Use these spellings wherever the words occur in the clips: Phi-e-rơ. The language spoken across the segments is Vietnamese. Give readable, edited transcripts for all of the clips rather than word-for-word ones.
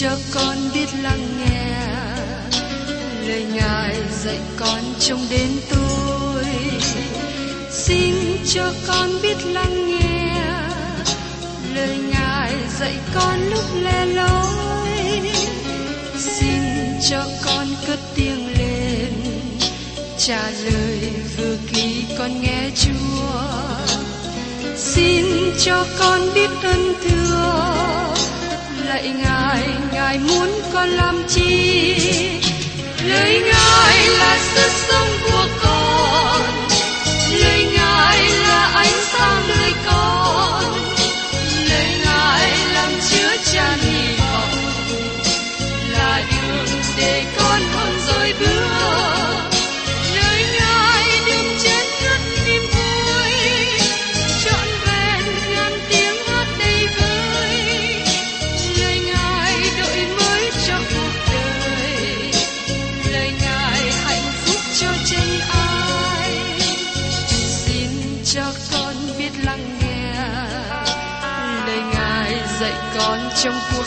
cho con biết lắng nghe lời Ngài dạy con trong đến tôi. Xin cho con biết lắng nghe lời Ngài dạy con lúc lẻ loi. Xin cho con cất tiếng lên trả lời vừa kỳ con nghe Chúa. Xin cho con biết ơn thưa lạy Ngài, Ngài muốn con làm chi? Lời Ngài là sức sống của con, lời Ngài là ánh sáng nơi con, lời Ngài làm chứa tràn hy vọng, là đường để con hơn dõi bước. Lời Ngài đêm chén ngất niềm vui, trọn vẹn ngàn tiếng hát đầy vơi. Lời Ngài đổi mới cho cuộc đời, lời Ngài hạnh phúc cho chân ai. Xin cho con biết lắng nghe lời Ngài dạy con trong cuộc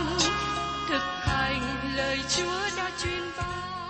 thực hành lời Chúa đã truyền ban.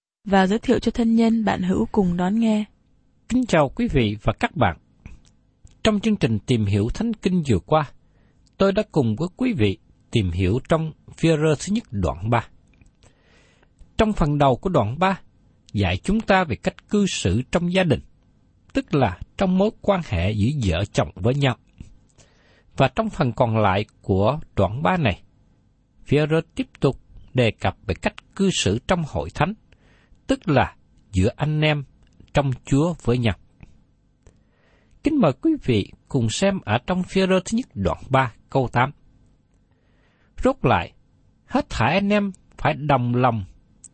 và giới thiệu cho thân nhân, bạn hữu cùng đón nghe. Kính chào quý vị và các bạn. Trong chương trình Tìm Hiểu Thánh Kinh vừa qua, tôi đã cùng với quý vị tìm hiểu trong Phi-e-rơ thứ nhất đoạn 3. Trong phần đầu của đoạn 3, dạy chúng ta về cách cư xử trong gia đình, tức là trong mối quan hệ giữa vợ chồng với nhau. Và trong phần còn lại của đoạn 3 này, Phi-e-rơ tiếp tục đề cập về cách cư xử trong hội thánh, tức là giữa anh em trong Chúa với nhau. Kính mời quý vị cùng xem ở trong Phi-e-rơ thứ nhất đoạn 3 câu 8. Rốt lại, hết thảy anh em phải đồng lòng,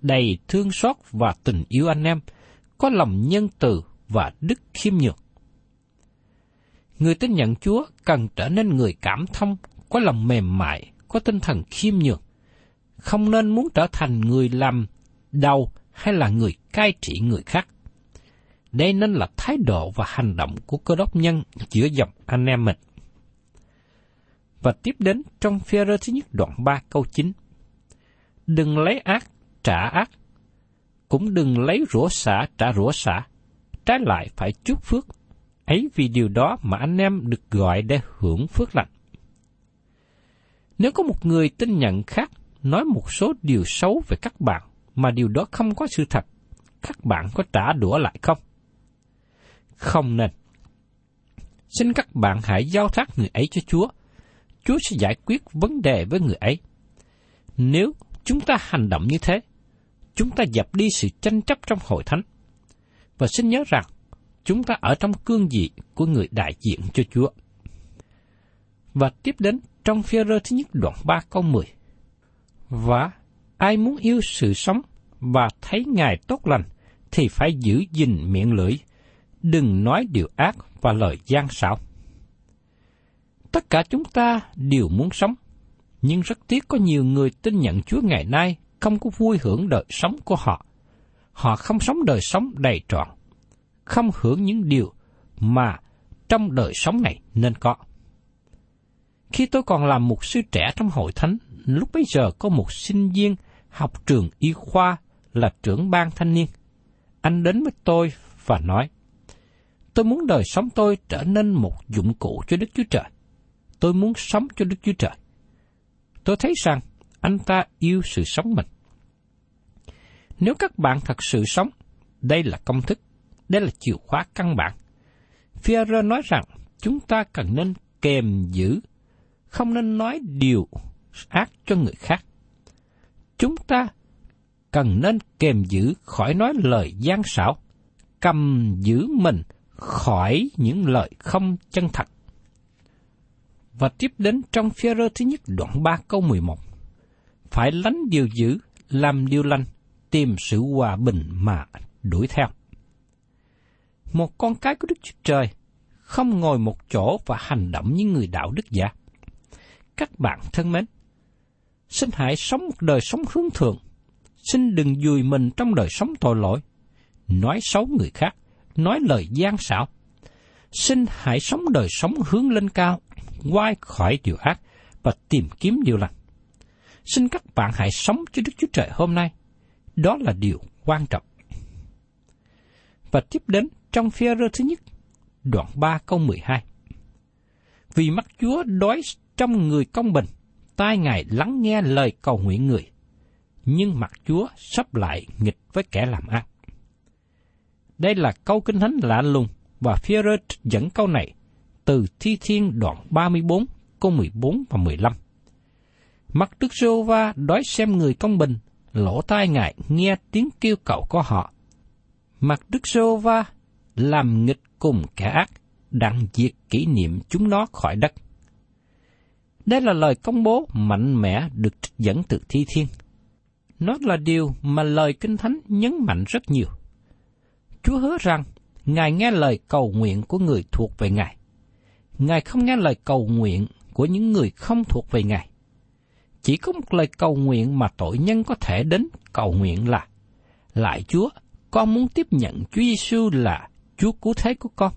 đầy thương xót và tình yêu anh em, có lòng nhân từ và đức khiêm nhường. Người tin nhận Chúa cần trở nên người cảm thông, có lòng mềm mại, có tinh thần khiêm nhường, không nên muốn trở thành người làm đầu hay là người cai trị người khác. Đây nên là thái độ và hành động của Cơ Đốc nhân giữa dòng anh em mình. Và tiếp đến trong Phi-e-rơ thứ nhất đoạn 3 câu 9. Đừng lấy ác trả ác, cũng đừng lấy rủa xả trả rủa xả, trái lại phải chúc phước, ấy vì điều đó mà anh em được gọi để hưởng phước lành. Nếu có một người tin nhận khác nói một số điều xấu về các bạn mà điều đó không có sự thật, các bạn có trả đũa lại không? Không nên. Xin các bạn hãy giao thác người ấy cho Chúa. Chúa sẽ giải quyết vấn đề với người ấy. Nếu chúng ta hành động như thế, chúng ta dẹp đi sự tranh chấp trong hội thánh. Và xin nhớ rằng, chúng ta ở trong cương vị của người đại diện cho Chúa. Và tiếp đến trong Phi-e-rơ thứ nhất đoạn 3 câu 10. Và ai muốn yêu sự sống và thấy Ngài tốt lành thì phải giữ gìn miệng lưỡi, đừng nói điều ác và lời gian xảo. Tất cả chúng ta đều muốn sống, nhưng rất tiếc có nhiều người tin nhận Chúa ngày nay không có vui hưởng đời sống của họ. Họ không sống đời sống đầy trọn, không hưởng những điều mà trong đời sống này nên có. Khi tôi còn làm mục sư trẻ trong hội thánh, lúc bấy giờ có một sinh viên học trường y khoa là trưởng ban thanh niên. Anh đến với tôi và nói, tôi muốn đời sống tôi trở nên một dụng cụ cho Đức Chúa Trời. Tôi muốn sống cho Đức Chúa Trời. Tôi thấy rằng anh ta yêu sự sống mình. Nếu các bạn thật sự sống, đây là công thức, đây là chìa khóa căn bản. Phi-e-rơ nói rằng chúng ta cần nên kềm giữ, không nên nói điều ác cho người khác. Chúng ta cần nên kềm giữ khỏi nói lời gian xảo, cầm giữ mình khỏi những lời không chân thật. Và tiếp đến trong Phi-e-rơ thứ nhất đoạn 3 câu 11. Phải lánh điều dữ, làm điều lành, tìm sự hòa bình mà đuổi theo. Một con cái của Đức Chúa Trời không ngồi một chỗ và hành động như người đạo đức giả. Các bạn thân mến, xin hãy sống một đời sống hướng thượng. Xin đừng vùi mình trong đời sống tội lỗi, nói xấu người khác, nói lời gian xảo. Xin hãy sống đời sống hướng lên cao, quay khỏi điều ác và tìm kiếm điều lành. Xin các bạn hãy sống cho Đức Chúa Trời hôm nay. Đó là điều quan trọng. Và tiếp đến trong Phi-e-rơ thứ nhất, đoạn 3 câu 12. Vì mắt Chúa đói trong người công bình, tai Ngài lắng nghe lời cầu nguyện người, nhưng mặt Chúa sắp lại nghịch với kẻ làm ác. Đây là câu Kinh Thánh lạ lùng, và Phi-e-rơ dẫn câu này từ Thi Thiên đoạn 34, câu 14 và 15. Mặt Đức Giê-hô-va đói xem người công bình, lỗ tai Ngài nghe tiếng kêu cầu của họ. Mặt Đức Giê-hô-va làm nghịch cùng kẻ ác, đặng diệt kỷ niệm chúng nó khỏi đất. Đây là lời công bố mạnh mẽ được dẫn từ Thi Thiên. Nó là điều mà lời Kinh Thánh nhấn mạnh rất nhiều. Chúa hứa rằng Ngài nghe lời cầu nguyện của người thuộc về Ngài. Ngài không nghe lời cầu nguyện của những người không thuộc về Ngài. Chỉ có một lời cầu nguyện mà tội nhân có thể đến cầu nguyện là: Lạy Chúa, con muốn tiếp nhận Chúa Giêsu là Chúa Cứu Thế của con.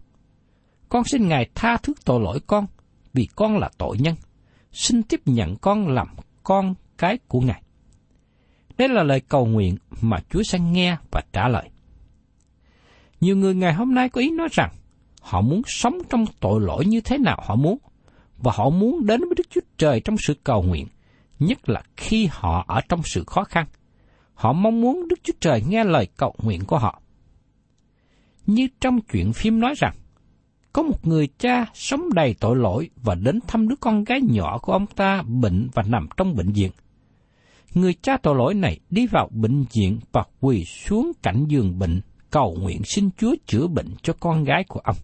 Con xin Ngài tha thứ tội lỗi con, vì con là tội nhân. Xin tiếp nhận con làm con cái của Ngài. Đây là lời cầu nguyện mà Chúa sẽ nghe và trả lời. Nhiều người ngày hôm nay có ý nói rằng họ muốn sống trong tội lỗi như thế nào họ muốn, và họ muốn đến với Đức Chúa Trời trong sự cầu nguyện, nhất là khi họ ở trong sự khó khăn. Họ mong muốn Đức Chúa Trời nghe lời cầu nguyện của họ. Như trong chuyện phim nói rằng, có một người cha sống đầy tội lỗi và đến thăm đứa con gái nhỏ của ông ta bệnh và nằm trong bệnh viện. Người cha tội lỗi này đi vào bệnh viện và quỳ xuống cạnh giường bệnh, cầu nguyện xin Chúa chữa bệnh cho con gái của ông.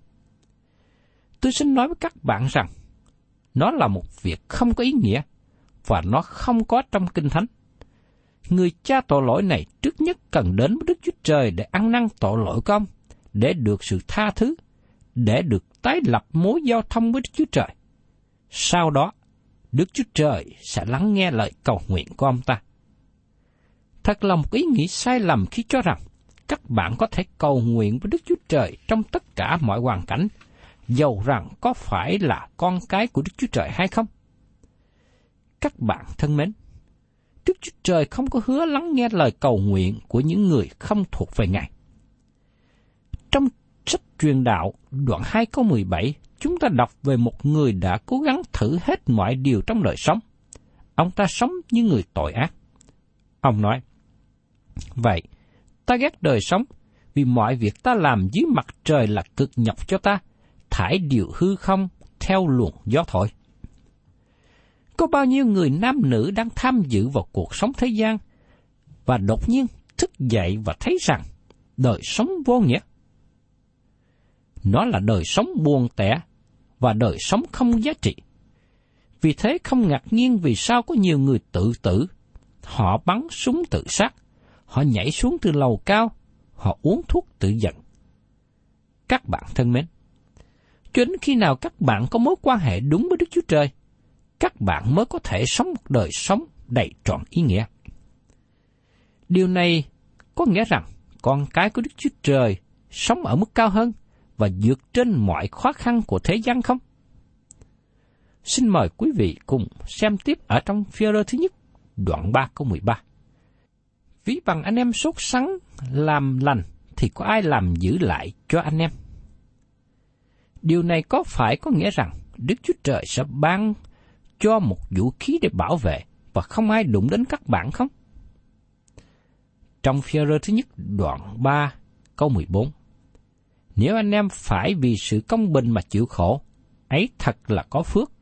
Tôi xin nói với các bạn rằng, nó là một việc không có ý nghĩa, và nó không có trong Kinh Thánh. Người cha tội lỗi này trước nhất cần đến với Đức Chúa Trời để ăn năn tội lỗi của ông, để được sự tha thứ, để được tái lập mối giao thông với Đức Chúa Trời. Sau đó, Đức Chúa Trời sẽ lắng nghe lời cầu nguyện của ông ta. Thật là một ý nghĩ sai lầm khi cho rằng các bạn có thể cầu nguyện với Đức Chúa Trời trong tất cả mọi hoàn cảnh, dầu rằng có phải là con cái của Đức Chúa Trời hay không. Các bạn thân mến, Đức Chúa Trời không có hứa lắng nghe lời cầu nguyện của những người không thuộc về Ngài. Trong sách Truyền Đạo, đoạn 2 câu 17, chúng ta đọc về một người đã cố gắng thử hết mọi điều trong đời sống. Ông ta sống như người tội ác. Ông nói, vậy, ta ghét đời sống, vì mọi việc ta làm dưới mặt trời là cực nhọc cho ta, thải điều hư không theo luồng gió thổi. Có bao nhiêu người nam nữ đang tham dự vào cuộc sống thế gian, và đột nhiên thức dậy và thấy rằng đời sống vô nghĩa. Nó là đời sống buồn tẻ và đời sống không giá trị. Vì thế không ngạc nhiên vì sao có nhiều người tự tử, họ bắn súng tự sát, họ nhảy xuống từ lầu cao, họ uống thuốc tự giận. Các bạn thân mến, cho đến khi nào các bạn có mối quan hệ đúng với Đức Chúa Trời, các bạn mới có thể sống một đời sống đầy trọn ý nghĩa. Điều này có nghĩa rằng con cái của Đức Chúa Trời sống ở mức cao hơn và vượt trên mọi khó khăn của thế gian không? Xin mời quý vị cùng xem tiếp ở trong Phi-e-rơ thứ nhất, đoạn 3 câu 13. Ví bằng anh em sốt sắng làm lành thì có ai làm giữ lại cho anh em? Điều này có phải có nghĩa rằng Đức Chúa Trời sẽ ban cho một vũ khí để bảo vệ và không ai đụng đến các bạn không? Trong Phi-e-rơ thứ nhất đoạn 3 câu 14, Nếu anh em phải vì sự công bình mà chịu khổ, ấy thật là có phước,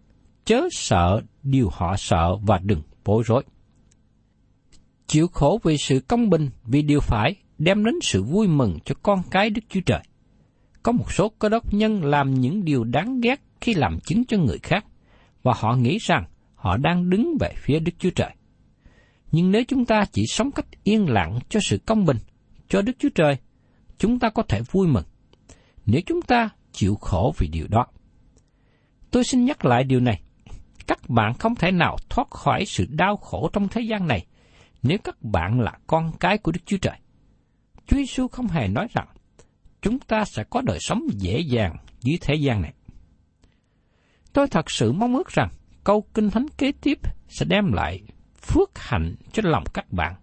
chớ sợ điều họ sợ và đừng bối rối. Chịu khổ vì sự công bình, vì điều phải, đem đến sự vui mừng cho con cái Đức Chúa Trời. Có một số cơ đốc nhân làm những điều đáng ghét khi làm chứng cho người khác, và họ nghĩ rằng họ đang đứng về phía Đức Chúa Trời. Nhưng nếu chúng ta chỉ sống cách yên lặng cho sự công bình, cho Đức Chúa Trời, chúng ta có thể vui mừng, nếu chúng ta chịu khổ vì điều đó. Tôi xin nhắc lại điều này. Các bạn không thể nào thoát khỏi sự đau khổ trong thế gian này nếu các bạn là con cái của Đức Chúa Trời. Chúa Giêsu không hề nói rằng chúng ta sẽ có đời sống dễ dàng dưới thế gian này. Tôi thật sự mong ước rằng câu Kinh Thánh kế tiếp sẽ đem lại phước hạnh cho lòng các bạn,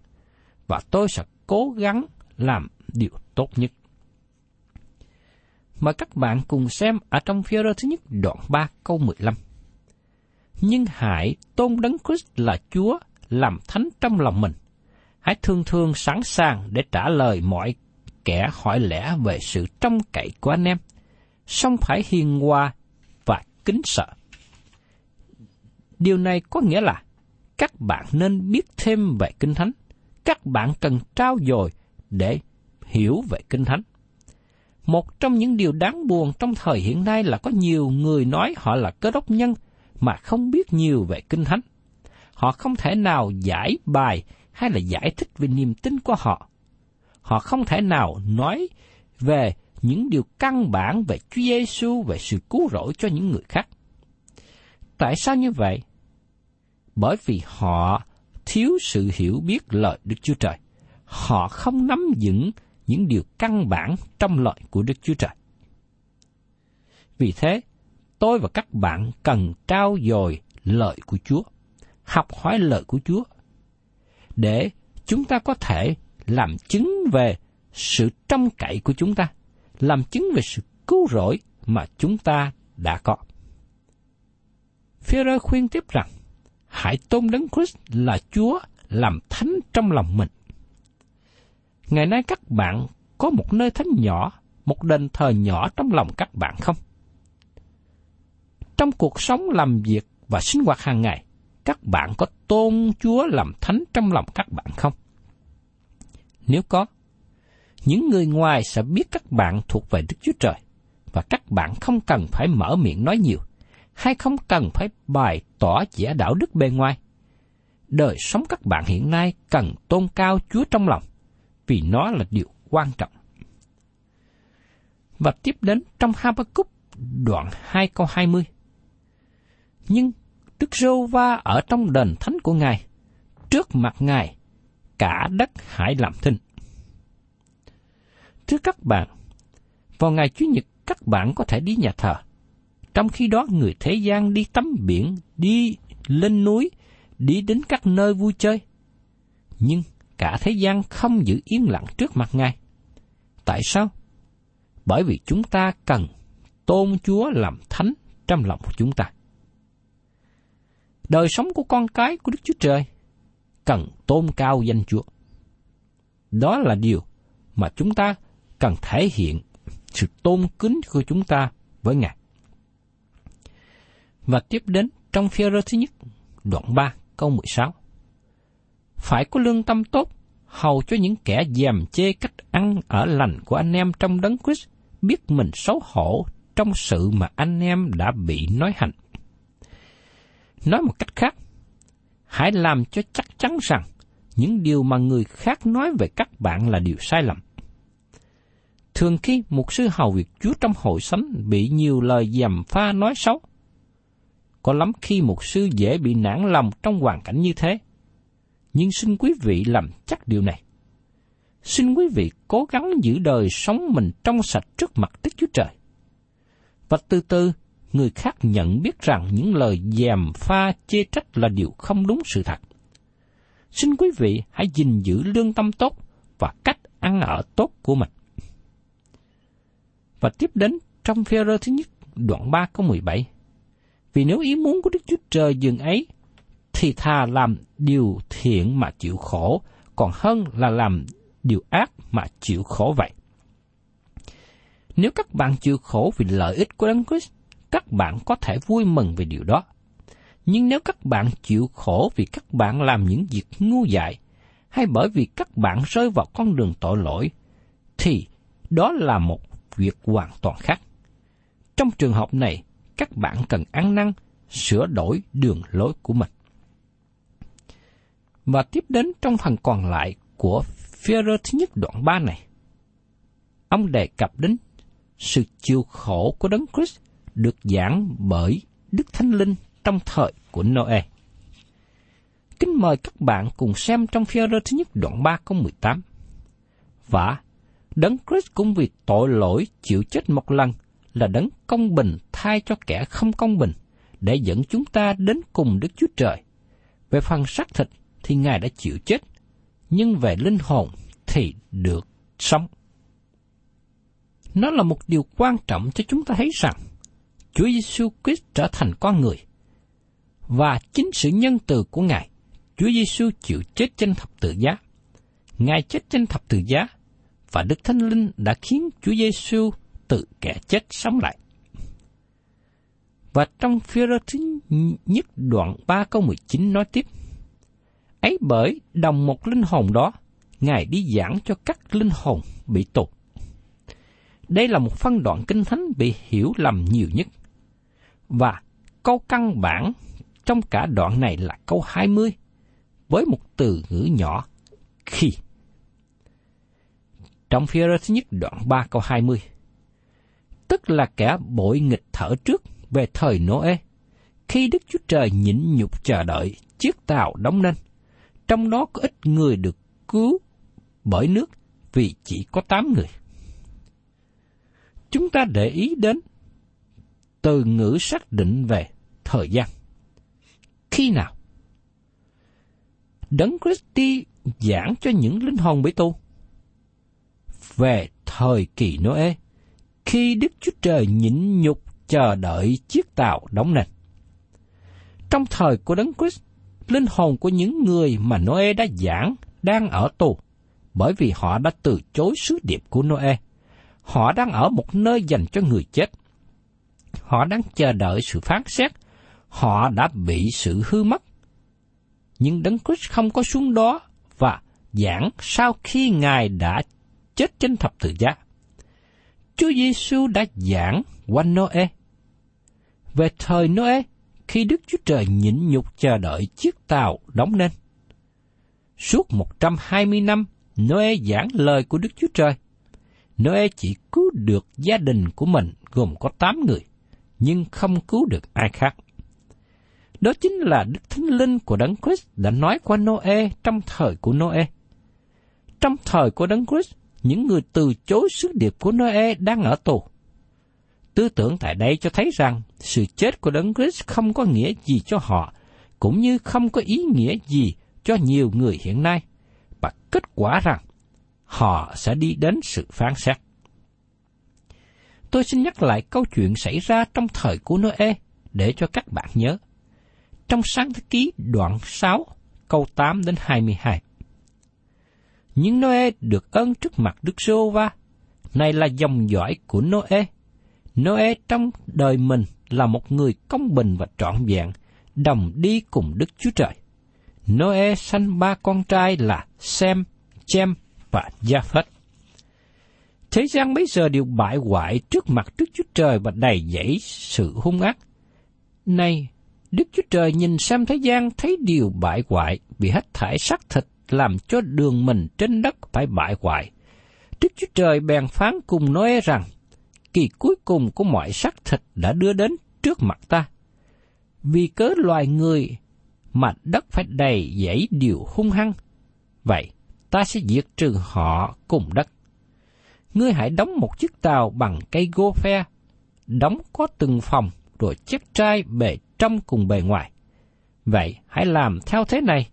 và tôi sẽ cố gắng làm điều tốt nhất. Mời các bạn cùng xem ở trong Phi-e-rơ thứ nhất đoạn 3 câu 15. Nhưng hãy tôn Đấng Christ là Chúa làm thánh trong lòng mình. Hãy thường thường sẵn sàng để trả lời mọi kẻ hỏi lẽ về sự trông cậy của anh em, song phải hiền hòa và kính sợ. Điều này có nghĩa là các bạn nên biết thêm về Kinh Thánh. Các bạn cần trau dồi để hiểu về Kinh Thánh. Một trong những điều đáng buồn trong thời hiện nay là có nhiều người nói họ là cơ đốc nhân mà không biết nhiều về Kinh Thánh. Họ không thể nào giải bài hay là giải thích về niềm tin của họ. Họ không thể nào nói về những điều căn bản về Chúa Giêsu, về sự cứu rỗi cho những người khác. Tại sao như vậy? Bởi vì họ thiếu sự hiểu biết lời Đức Chúa Trời. Họ không nắm vững những điều căn bản trong lời của Đức Chúa Trời. Vì thế, tôi và các bạn cần trau dồi lời của Chúa, học hỏi lời của Chúa, để chúng ta có thể làm chứng về sự trông cậy của chúng ta, làm chứng về sự cứu rỗi mà chúng ta đã có. Phi-e-rơ khuyên tiếp rằng, hãy tôn Đấng Christ là Chúa làm thánh trong lòng mình. Ngày nay các bạn có một nơi thánh nhỏ, một đền thờ nhỏ trong lòng các bạn không? Trong cuộc sống làm việc và sinh hoạt hàng ngày, các bạn có tôn Chúa làm thánh trong lòng các bạn không? Nếu có, những người ngoài sẽ biết các bạn thuộc về Đức Chúa Trời, và các bạn không cần phải mở miệng nói nhiều, hay không cần phải bày tỏ vẻ đạo đức bề ngoài. Đời sống các bạn hiện nay cần tôn cao Chúa trong lòng, vì nó là điều quan trọng. Và tiếp đến trong Ha-ba-cúc đoạn 2 câu 20. Nhưng Đức Giê-hô-va ở trong đền thánh của Ngài, trước mặt Ngài, cả đất hãy làm thinh. Thưa các bạn, vào ngày Chủ nhật các bạn có thể đi nhà thờ. Trong khi đó người thế gian đi tắm biển, đi lên núi, đi đến các nơi vui chơi. Nhưng cả thế gian không giữ yên lặng trước mặt Ngài. Tại sao? Bởi vì chúng ta cần tôn Chúa làm thánh trong lòng của chúng ta. Đời sống của con cái của Đức Chúa Trời cần tôn cao danh Chúa. Đó là điều mà chúng ta cần thể hiện sự tôn kính của chúng ta với Ngài. Và tiếp đến trong Phi-e-rơ thứ nhất, đoạn 3, câu 16. Phải có lương tâm tốt, hầu cho những kẻ dèm chê cách ăn ở lành của anh em trong Đấng Christ biết mình xấu hổ trong sự mà anh em đã bị nói hành. Nói một cách khác, hãy làm cho chắc chắn rằng những điều mà người khác nói về các bạn là điều sai lầm. Thường khi mục sư hầu việc Chúa trong hội thánh bị nhiều lời dèm pha nói xấu, có lắm khi mục sư dễ bị nản lòng trong hoàn cảnh như thế. Nhưng xin quý vị làm chắc điều này. Xin quý vị cố gắng giữ đời sống mình trong sạch trước mặt Đức Chúa Trời. Và từ từ, người khác nhận biết rằng những lời dèm pha chê trách là điều không đúng sự thật. Xin quý vị hãy gìn giữ lương tâm tốt và cách ăn ở tốt của mình. Và tiếp đến trong Phi-e-rơ thứ nhất, đoạn 3 câu 17. Vì nếu ý muốn của Đức Chúa Trời dường ấy, thì thà làm điều thiện mà chịu khổ, còn hơn là làm điều ác mà chịu khổ vậy. Nếu các bạn chịu khổ vì lợi ích của Đấng Christ, các bạn có thể vui mừng về điều đó. Nhưng nếu các bạn chịu khổ vì các bạn làm những việc ngu dại, hay bởi vì các bạn rơi vào con đường tội lỗi, thì đó là một việc hoàn toàn khác. Trong trường hợp này, các bạn cần ăn năn, sửa đổi đường lối của mình. Và tiếp đến trong phần còn lại của Phi-e-rơ thứ nhất đoạn 3 này, ông đề cập đến sự chịu khổ của Đấng Christ được giảng bởi Đức Thánh Linh trong thời của Nô-ê. Kính mời các bạn cùng xem trong Phi-e-rơ thứ nhất đoạn 3 câu 18. Và Đấng Christ cũng vì tội lỗi chịu chết một lần là Đấng công bình thay cho kẻ không công bình, để dẫn chúng ta đến cùng Đức Chúa Trời. Về phần xác thịt thì Ngài đã chịu chết, nhưng về linh hồn thì được sống. Nó là một điều quan trọng cho chúng ta thấy rằng Chúa Giêsu Christ trở thành con người, và chính sự nhân từ của Ngài, Chúa Giêsu chịu chết trên thập tự giá. Ngài chết trên thập tự giá, và Đức Thánh Linh đã khiến Chúa Giêsu từ kẻ chết sống lại. Và trong Phi-e-rơ thứ nhất đoạn 3 câu 19 nói tiếp, ấy bởi đồng một linh hồn đó, Ngài đi giảng cho các linh hồn bị tù. Đây là một phân đoạn Kinh Thánh bị hiểu lầm nhiều nhất. Và câu căn bản trong cả đoạn này là câu 20, với một từ ngữ nhỏ, khi. Trong Phi-e-rơ thứ nhất đoạn 3 câu 20, tức là kẻ bội nghịch thở trước về thời Nô-ê, khi Đức Chúa Trời nhịn nhục chờ đợi chiếc tàu đóng nên, trong đó có ít người được cứu bởi nước vì chỉ có 8 người. Chúng ta để ý đến từ ngữ xác định về thời gian. Khi nào? Đấng Christ đi giảng cho những linh hồn bị tù về thời kỳ Nô-ê, khi Đức Chúa Trời nhịn nhục chờ đợi chiếc tàu đóng nền. Trong thời của Đấng Christ, linh hồn của những người mà Nô-ê đã giảng đang ở tù, bởi vì họ đã từ chối sứ điệp của Nô-ê. Họ đang ở một nơi dành cho người chết. Họ đang chờ đợi sự phán xét. Họ đã bị sự hư mất. Nhưng Đấng Christ không có xuống đó và giảng sau khi Ngài đã chết trên thập tự giá. Chúa Giêsu đã giảng qua Nô-ê. Về thời Nô-ê, khi Đức Chúa Trời nhịn nhục chờ đợi chiếc tàu đóng nên. Suốt 120 năm, Nô-ê giảng lời của Đức Chúa Trời. Nô-ê chỉ cứu được gia đình của mình gồm có 8 người, nhưng không cứu được ai khác. Đó chính là Đức Thánh Linh của Đấng Christ đã nói qua Nô-ê trong thời của Nô-ê. Trong thời của Đấng Christ, những người từ chối sứ điệp của Nô-ê đang ở tù. Tư tưởng tại đây cho thấy rằng sự chết của Đấng Christ không có nghĩa gì cho họ, cũng như không có ý nghĩa gì cho nhiều người hiện nay, và kết quả rằng họ sẽ đi đến sự phán xét. Tôi xin nhắc lại câu chuyện xảy ra trong thời của Nô-ê để cho các bạn nhớ. Trong Sáng thế ký đoạn 6, câu 8 đến 22. Nhưng Nô-ê được ơn trước mặt Đức Giê-hô-va, này là dòng dõi của Nô-ê. Nô-ê trong đời mình là một người công bình và trọn vẹn, đồng đi cùng Đức Chúa Trời. Nô-ê sanh 3 con trai là Sem, Chem và Gia-phết. Thế gian bấy giờ đều bại hoại trước mặt Đức Chúa Trời và đầy dẫy sự hung ác. Nay, Đức Chúa Trời nhìn xem thế gian thấy điều bại hoại, vì hết thảy xác thịt làm cho đường mình trên đất phải bại hoại. Đức Chúa Trời bèn phán cùng Nô-ê rằng, kỳ cuối cùng của mọi xác thịt đã đưa đến trước mặt ta. Vì cớ loài người mà đất phải đầy dẫy điều hung hăng, vậy ta sẽ diệt trừ họ cùng đất. Ngươi hãy đóng một chiếc tàu bằng cây gô phe, đóng có từng phòng, rồi chét trai bề trong cùng bề ngoài. Vậy hãy làm theo thế này,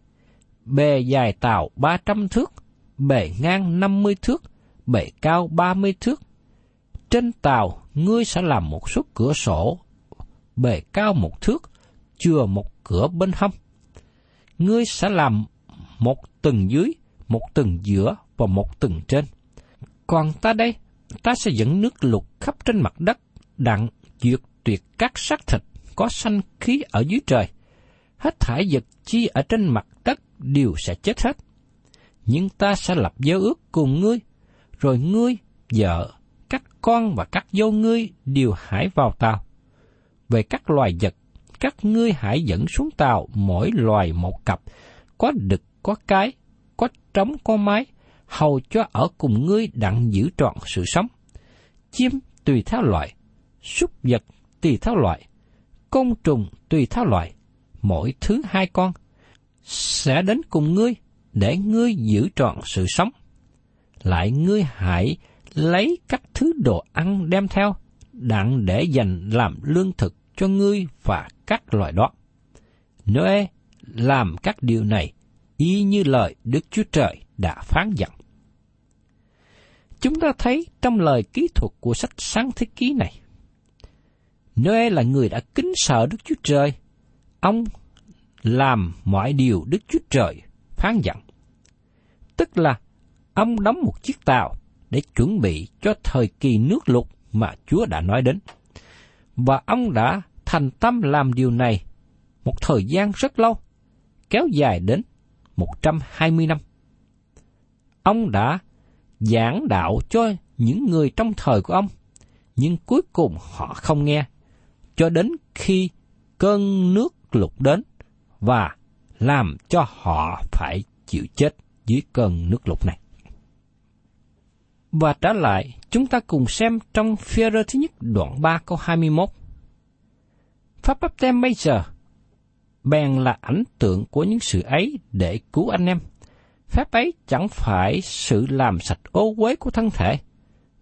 bề dài tàu 300 thước, bề ngang 50 thước, bề cao 30 thước. Trên tàu ngươi sẽ làm một số cửa sổ, bề cao 1 thước, chừa một cửa bên hông. Ngươi sẽ làm một tầng dưới, một tầng giữa và một tầng trên. Còn ta đây, ta sẽ dẫn nước lụt khắp trên mặt đất, đặng duyệt tuyệt các xác thịt có sanh khí ở dưới trời. Hết thảy vật chi ở trên mặt đất đều sẽ chết hết. Nhưng ta sẽ lập giao ước cùng ngươi, rồi ngươi, vợ, các con và các dâu ngươi đều hãy vào tàu. Về các loài vật, các ngươi hãy dẫn xuống tàu mỗi loài một cặp, có đực, có cái, có trống, có mái, hầu cho ở cùng ngươi đặng giữ trọn sự sống. Chim tùy theo loại, súc vật tùy theo loại, côn trùng tùy theo loại, mỗi thứ 2 con, sẽ đến cùng ngươi để ngươi giữ trọn sự sống. Lại ngươi hãy lấy các thứ đồ ăn đem theo, đặng để dành làm lương thực cho ngươi và các loài đó. Noe làm các điều này y như lời Đức Chúa Trời đã phán dặn. Chúng ta thấy trong lời kỹ thuật của sách Sáng Thế Ký này, Noe là người đã kính sợ Đức Chúa Trời. Ông làm mọi điều Đức Chúa Trời phán dặn. Tức là ông đóng một chiếc tàu để chuẩn bị cho thời kỳ nước lụt mà Chúa đã nói đến. Và ông đã thành tâm làm điều này một thời gian rất lâu, kéo dài đến 120 năm. Ông đã giảng đạo cho những người trong thời của ông, nhưng cuối cùng họ không nghe, cho đến khi cơn nước lụt đến và làm cho họ phải chịu chết dưới cơn nước lụt này. Và trở lại, chúng ta cùng xem trong Phi-e-rơ thứ nhất đoạn 3 câu 21. Pháp báp-têm bây giờ bèn là ảnh tượng của những sự ấy để cứu anh em. Pháp ấy chẳng phải sự làm sạch ô uế của thân thể,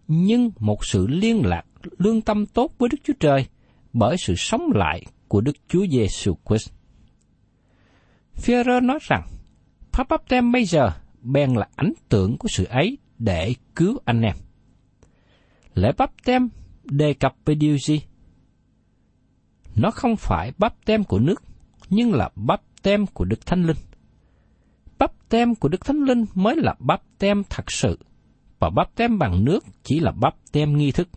nhưng một sự liên lạc lương tâm tốt với Đức Chúa Trời bởi sự sống lại của Đức Chúa Giêsu Christ. Phi-e-rơ nói rằng, Pháp báp-têm bây giờ bèn là ảnh tượng của sự ấy để cứu anh em. Lễ báp-têm đề cập về điều gì? Nó không phải báp-têm của nước, nhưng là báp-têm của Đức Thánh Linh. Báp-têm của Đức Thánh Linh mới là báp-têm thật sự, và báp-têm bằng nước chỉ là báp-têm nghi thức.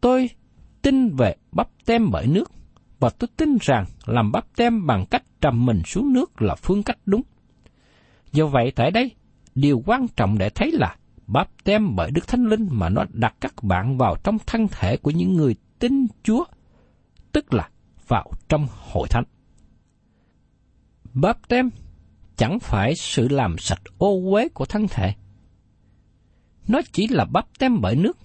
Tôi tin về báp-têm bởi nước, và tôi tin rằng làm báp-têm bằng cách trầm mình xuống nước là phương cách đúng. Do vậy tại đây, điều quan trọng để thấy là báp-têm bởi Đức Thánh Linh mà nó đặt các bạn vào trong thân thể của những người tin Chúa, tức là vào trong hội thánh. Báp-têm chẳng phải sự làm sạch ô uế của thân thể. Nó chỉ là báp-têm bởi nước,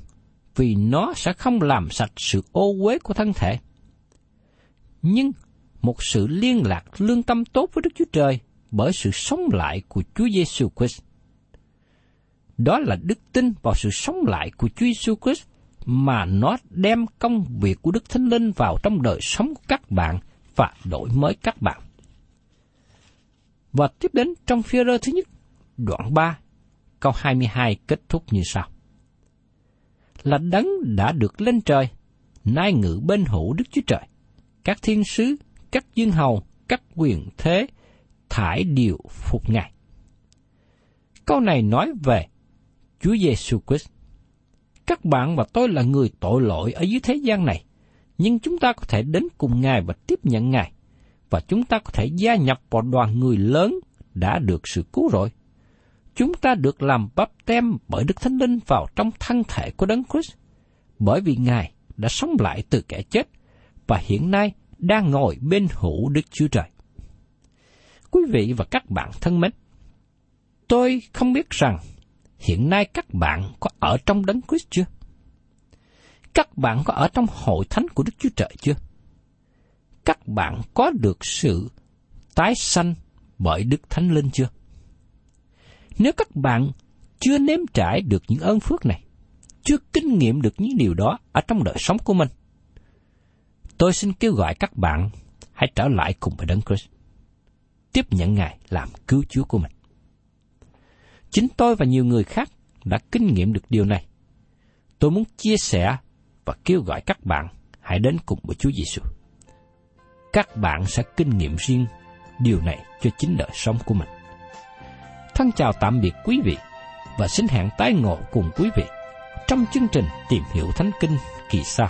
vì nó sẽ không làm sạch sự ô uế của thân thể. Nhưng một sự liên lạc lương tâm tốt với Đức Chúa Trời bởi sự sống lại của Chúa Giêsu Christ. Đó là đức tin vào sự sống lại của Chúa Giêsu Christ mà nó đem công việc của Đức Thánh Linh vào trong đời sống của các bạn và đổi mới các bạn. Và tiếp đến trong Phi-e-rơ thứ nhất, đoạn 3, câu 22 kết thúc như sau. Là Đấng đã được lên trời, nay ngự bên hữu Đức Chúa Trời. Các thiên sứ, các vương hầu, các quyền thế, thải điều phục Ngài. Câu này nói về Chúa Giêsu Christ. Các bạn và tôi là người tội lỗi ở dưới thế gian này, nhưng chúng ta có thể đến cùng Ngài và tiếp nhận Ngài, và chúng ta có thể gia nhập vào đoàn người lớn đã được sự cứu rỗi. Chúng ta được làm báp-têm bởi Đức Thánh Linh vào trong thân thể của Đấng Christ, bởi vì Ngài đã sống lại từ kẻ chết và hiện nay đang ngồi bên hữu Đức Chúa Trời. Quý vị và các bạn thân mến, tôi không biết rằng hiện nay các bạn có ở trong Đấng Christ chưa? Các bạn có ở trong hội thánh của Đức Chúa Trời chưa? Các bạn có được sự tái sanh bởi Đức Thánh Linh chưa? Nếu các bạn chưa nếm trải được những ơn phước này, chưa kinh nghiệm được những điều đó ở trong đời sống của mình, tôi xin kêu gọi các bạn hãy trở lại cùng với Đấng Christ, tiếp nhận Ngài làm cứu Chúa của mình. Chính tôi và nhiều người khác đã kinh nghiệm được điều này. Tôi muốn chia sẻ và kêu gọi các bạn hãy đến cùng với Chúa Giêsu. Các bạn sẽ kinh nghiệm riêng điều này cho chính đời sống của mình. Thân chào tạm biệt quý vị và xin hẹn tái ngộ cùng quý vị trong chương trình Tìm Hiểu Thánh Kinh kỳ sau.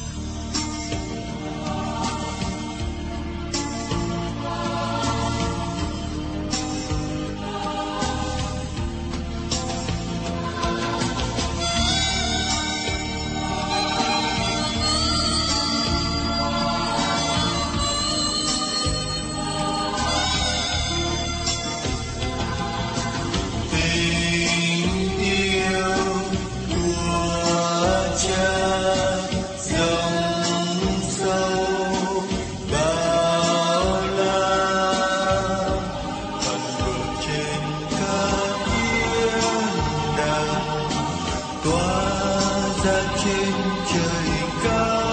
Trên trời cao.